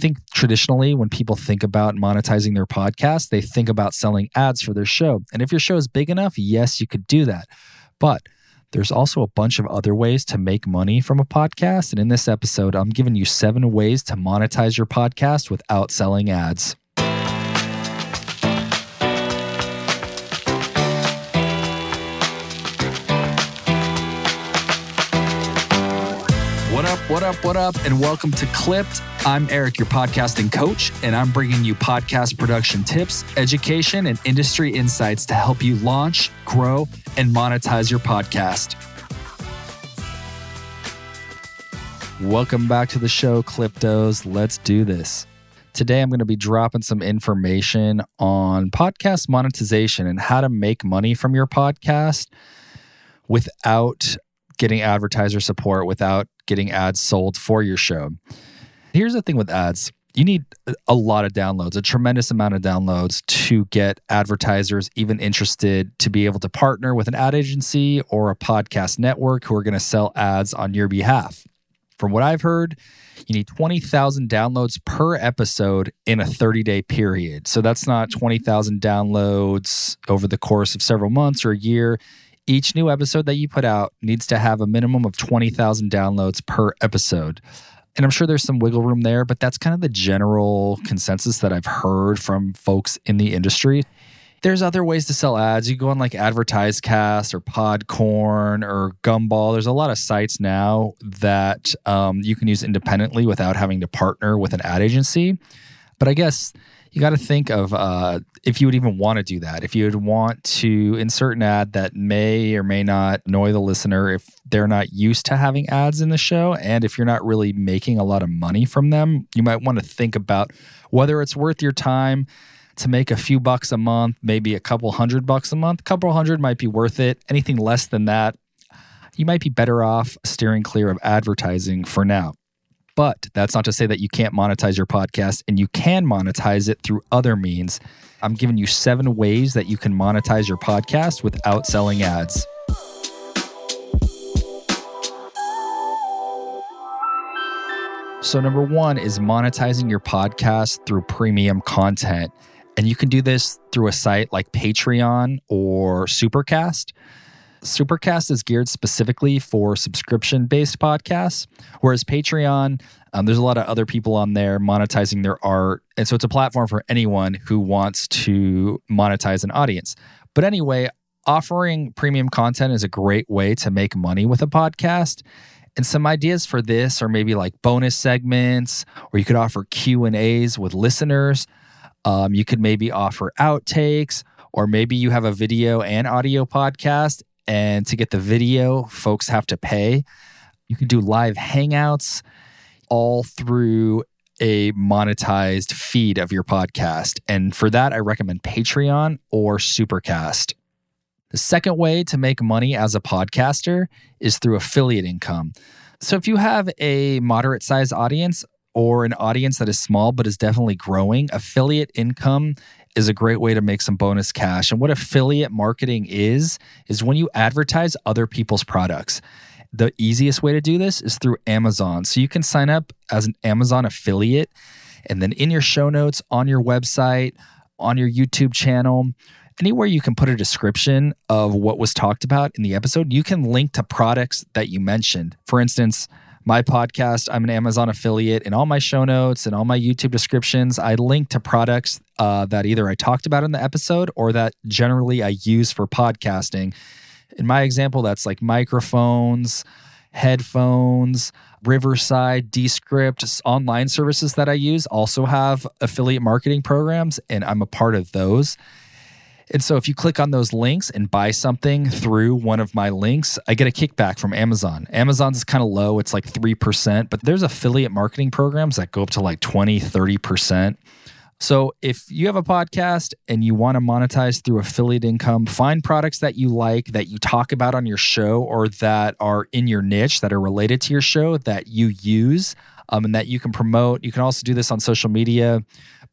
think traditionally when people think about monetizing their podcast, they think about selling ads for their show. And if your show is big enough, yes, you could do that. But there's also a bunch of other ways to make money from a podcast. And in this episode, I'm giving you 7 ways to monetize your podcast without selling ads. What up, and welcome to Clipped. I'm Eric, your podcasting coach, and I'm bringing you podcast production tips, education, and industry insights to help you launch, grow, and monetize your podcast. Welcome back to the show, Cliptos. Let's do this. Today, I'm going to be dropping some information on podcast monetization and how to make money from your podcast without getting advertiser support, without getting ads sold for your show. Here's the thing with ads. You need a lot of downloads, a tremendous amount of downloads to get advertisers even interested to be able to partner with an ad agency or a podcast network who are going to sell ads on your behalf. From what I've heard, you need 20,000 downloads per episode in a 30-day period. So that's not 20,000 downloads over the course of several months or a year. Each new episode that you put out needs to have a minimum of 20,000 downloads per episode. And I'm sure there's some wiggle room there, but that's kind of the general consensus that I've heard from folks in the industry. There's other ways to sell ads. You go on like AdvertiseCast or Podcorn or Gumball. There's a lot of sites now that you can use independently without having to partner with an ad agency. But I guess you got to think of if you would even want to do that, if you would want to insert an ad that may or may not annoy the listener if they're not used to having ads in the show, and if you're not really making a lot of money from them, you might want to think about whether it's worth your time to make a few bucks a month, maybe a couple $100 a month. A couple hundred might be worth it. Anything less than that, you might be better off steering clear of advertising for now. But that's not to say that you can't monetize your podcast, and you can monetize it through other means. I'm giving you 7 ways that you can monetize your podcast without selling ads. So number 1 is monetizing your podcast through premium content. And you can do this through a site like Patreon or Supercast. Supercast is geared specifically for subscription-based podcasts, whereas Patreon, there's a lot of other people on there monetizing their art. And so it's a platform for anyone who wants to monetize an audience. But anyway, offering premium content is a great way to make money with a podcast. And some ideas for this are maybe like bonus segments, or you could offer Q&As with listeners. You could maybe offer outtakes, or maybe you have a video and audio podcast. And to get the video, folks have to pay. You can do live hangouts, all through a monetized feed of your podcast. And for that, I recommend Patreon or Supercast. The second way to make money as a podcaster is through affiliate income. So if you have a moderate-sized audience or an audience that is small but is definitely growing, affiliate income is a great way to make some bonus cash. And what affiliate marketing is when you advertise other people's products. The easiest way to do this is through Amazon. So you can sign up as an Amazon affiliate, and then in your show notes, on your website, on your YouTube channel, anywhere you can put a description of what was talked about in the episode, you can link to products that you mentioned. For instance, my podcast, I'm an Amazon affiliate, and all my show notes and all my YouTube descriptions, I link to products that either I talked about in the episode or that generally I use for podcasting. In my example, that's like microphones, headphones, Riverside, Descript, online services that I use also have affiliate marketing programs, and I'm a part of those. And so if you click on those links and buy something through one of my links, I get a kickback from Amazon. Amazon's kind of low. It's like 3%, but there's affiliate marketing programs that go up to like 20, 30%. So if you have a podcast and you want to monetize through affiliate income, find products that you like, that you talk about on your show, or that are in your niche, that are related to your show, that you use and that you can promote. You can also do this on social media.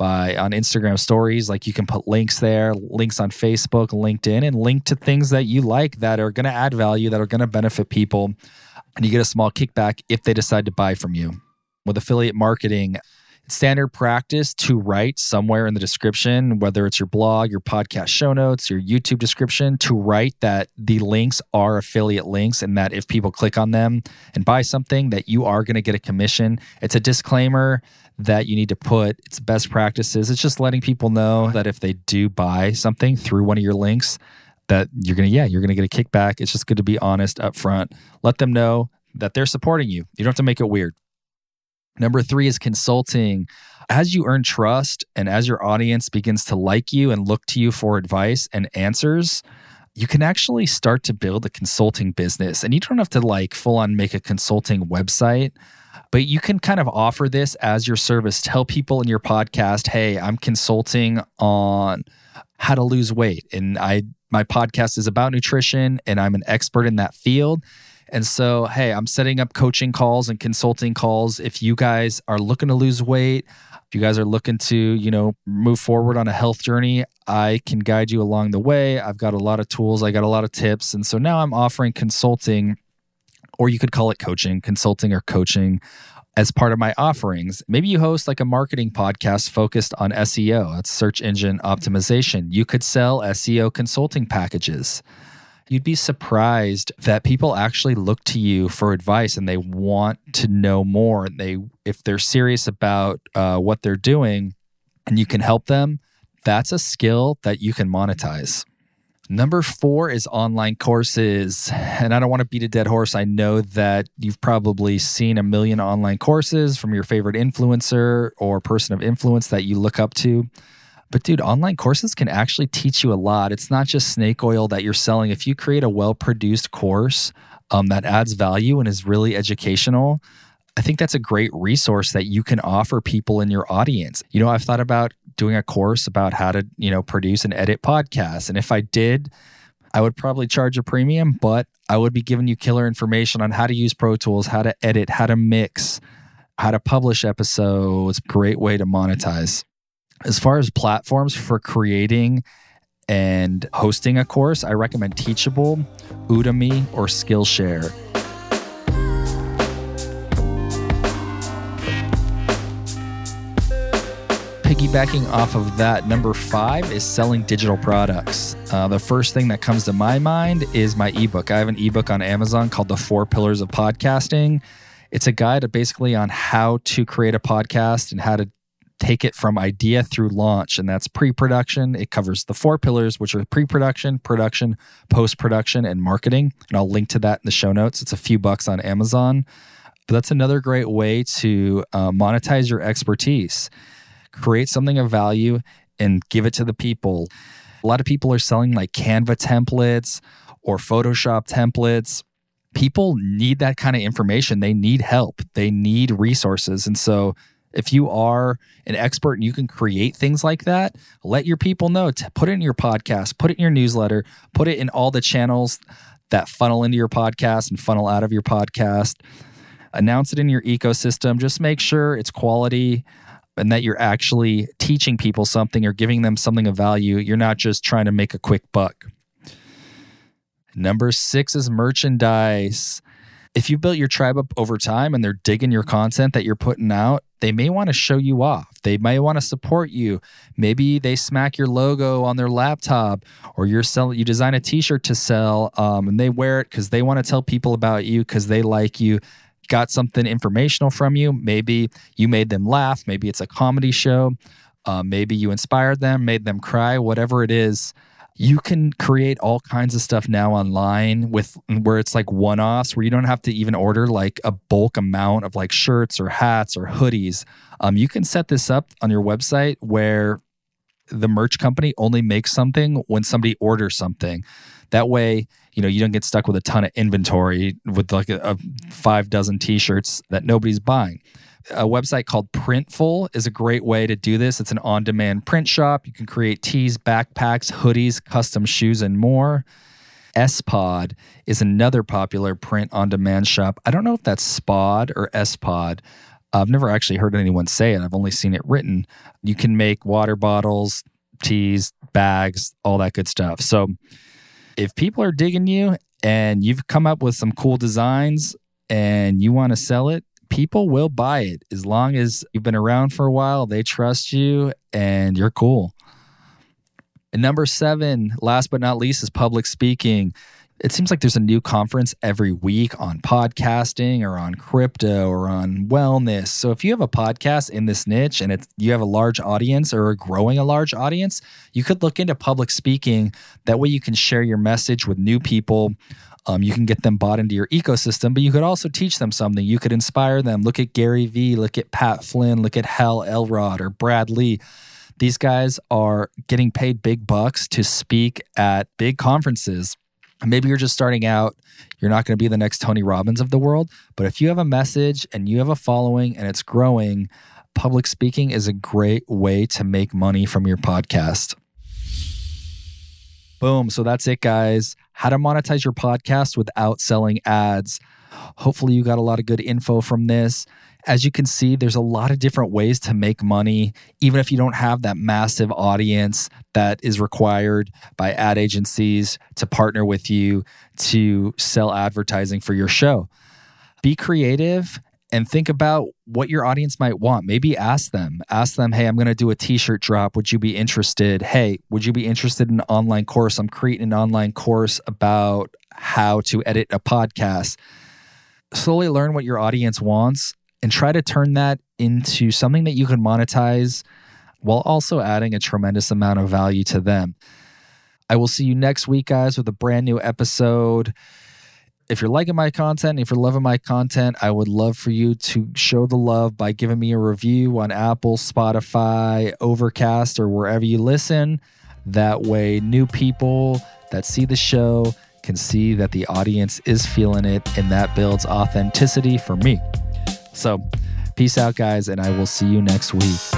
On Instagram stories, like you can put links there, links on Facebook, LinkedIn, and link to things that you like that are going to add value, that are going to benefit people. And you get a small kickback if they decide to buy from you. With affiliate marketing, standard practice to write somewhere in the description, whether it's your blog, your podcast show notes, your YouTube description, to write that the links are affiliate links and that if people click on them and buy something, that you are going to get a commission. It's a disclaimer that you need to put. It's best practices. It's just letting people know that if they do buy something through one of your links, that you're going to get a kickback. It's just good to be honest up front. Let them know that they're supporting you. You don't have to make it weird. Number 3 is consulting. As you earn trust and as your audience begins to like you and look to you for advice and answers, you can actually start to build a consulting business. And you don't have to full on make a consulting website, but you can kind of offer this as your service. Tell people in your podcast, hey, I'm consulting on how to lose weight. And my podcast is about nutrition and I'm an expert in that field. And so, hey, I'm setting up coaching calls and consulting calls. If you guys are looking to lose weight, if you guys are looking to, move forward on a health journey, I can guide you along the way. I've got a lot of tools. I got a lot of tips. And so now I'm offering consulting, or you could call it coaching, consulting or coaching, as part of my offerings. Maybe you host a marketing podcast focused on SEO. That's search engine optimization. You could sell SEO consulting packages. You'd be surprised that people actually look to you for advice and they want to know more. If they're serious about what they're doing and you can help them, that's a skill that you can monetize. Number 4 is online courses. And I don't want to beat a dead horse. I know that you've probably seen a million online courses from your favorite influencer or person of influence that you look up to. But dude, online courses can actually teach you a lot. It's not just snake oil that you're selling. If you create a well-produced course that adds value and is really educational, I think that's a great resource that you can offer people in your audience. I've thought about doing a course about how to, produce and edit podcasts. And if I did, I would probably charge a premium, but I would be giving you killer information on how to use Pro Tools, how to edit, how to mix, how to publish episodes. Great way to monetize. As far as platforms for creating and hosting a course, I recommend Teachable, Udemy, or Skillshare. Piggybacking off of that, number 5 is selling digital products. The first thing that comes to my mind is my ebook. I have an ebook on Amazon called The Four Pillars of Podcasting. It's a guide basically on how to create a podcast and how to take it from idea through launch, and that's pre-production. It covers the 4 pillars, which are pre-production, production, post-production, and marketing. And I'll link to that in the show notes. It's a few bucks on Amazon. But that's another great way to monetize your expertise. Create something of value and give it to the people. A lot of people are selling Canva templates or Photoshop templates. People need that kind of information. They need help. They need resources. And so if you are an expert and you can create things like that, let your people know. Put it in your podcast, put it in your newsletter, put it in all the channels that funnel into your podcast and funnel out of your podcast. Announce it in your ecosystem. Just make sure it's quality and that you're actually teaching people something or giving them something of value. You're not just trying to make a quick buck. Number 6 is merchandise. If you built your tribe up over time and they're digging your content that you're putting out, they may want to show you off. They may want to support you. Maybe they smack your logo on their laptop, or you design a t-shirt to sell and they wear it because they want to tell people about you because they like you, got something informational from you. Maybe you made them laugh. Maybe it's a comedy show. Maybe you inspired them, made them cry, whatever it is. You can create all kinds of stuff now online where it's one-offs, where you don't have to even order a bulk amount of shirts or hats or hoodies. You can set this up on your website where the merch company only makes something when somebody orders something. That way, you don't get stuck with a ton of inventory with 5 dozen t-shirts that nobody's buying. A website called Printful is a great way to do this. It's an on-demand print shop. You can create tees, backpacks, hoodies, custom shoes, and more. S-Pod is another popular print on-demand shop. I don't know if that's Spod or S-Pod. I've never actually heard anyone say it. I've only seen it written. You can make water bottles, tees, bags, all that good stuff. So if people are digging you and you've come up with some cool designs and you want to sell it, people will buy it as long as you've been around for a while, they trust you, and you're cool. And number 7, last but not least, is public speaking. It seems like there's a new conference every week on podcasting or on crypto or on wellness. So if you have a podcast in this niche and you have a large audience or are growing a large audience, you could look into public speaking. That way you can share your message with new people. You can get them bought into your ecosystem, but you could also teach them something. You could inspire them. Look at Gary Vee, look at Pat Flynn, look at Hal Elrod or Brad Lee. These guys are getting paid big bucks to speak at big conferences. Maybe you're just starting out. You're not going to be the next Tony Robbins of the world. But if you have a message and you have a following and it's growing, public speaking is a great way to make money from your podcast. Boom. So that's it, guys. How to monetize your podcast without selling ads. Hopefully you got a lot of good info from this. As you can see, there's a lot of different ways to make money, even if you don't have that massive audience that is required by ad agencies to partner with you to sell advertising for your show. Be creative and think about what your audience might want. Maybe ask them, hey, I'm going to do a t-shirt drop. Would you be interested? Hey, would you be interested in an online course? I'm creating an online course about how to edit a podcast. Slowly learn what your audience wants and try to turn that into something that you can monetize while also adding a tremendous amount of value to them. I will see you next week, guys, with a brand new episode. If you're liking my content, if you're loving my content, I would love for you to show the love by giving me a review on Apple, Spotify, Overcast, or wherever you listen. That way, new people that see the show can see that the audience is feeling it, and that builds authenticity for me. So, peace out, guys, and I will see you next week.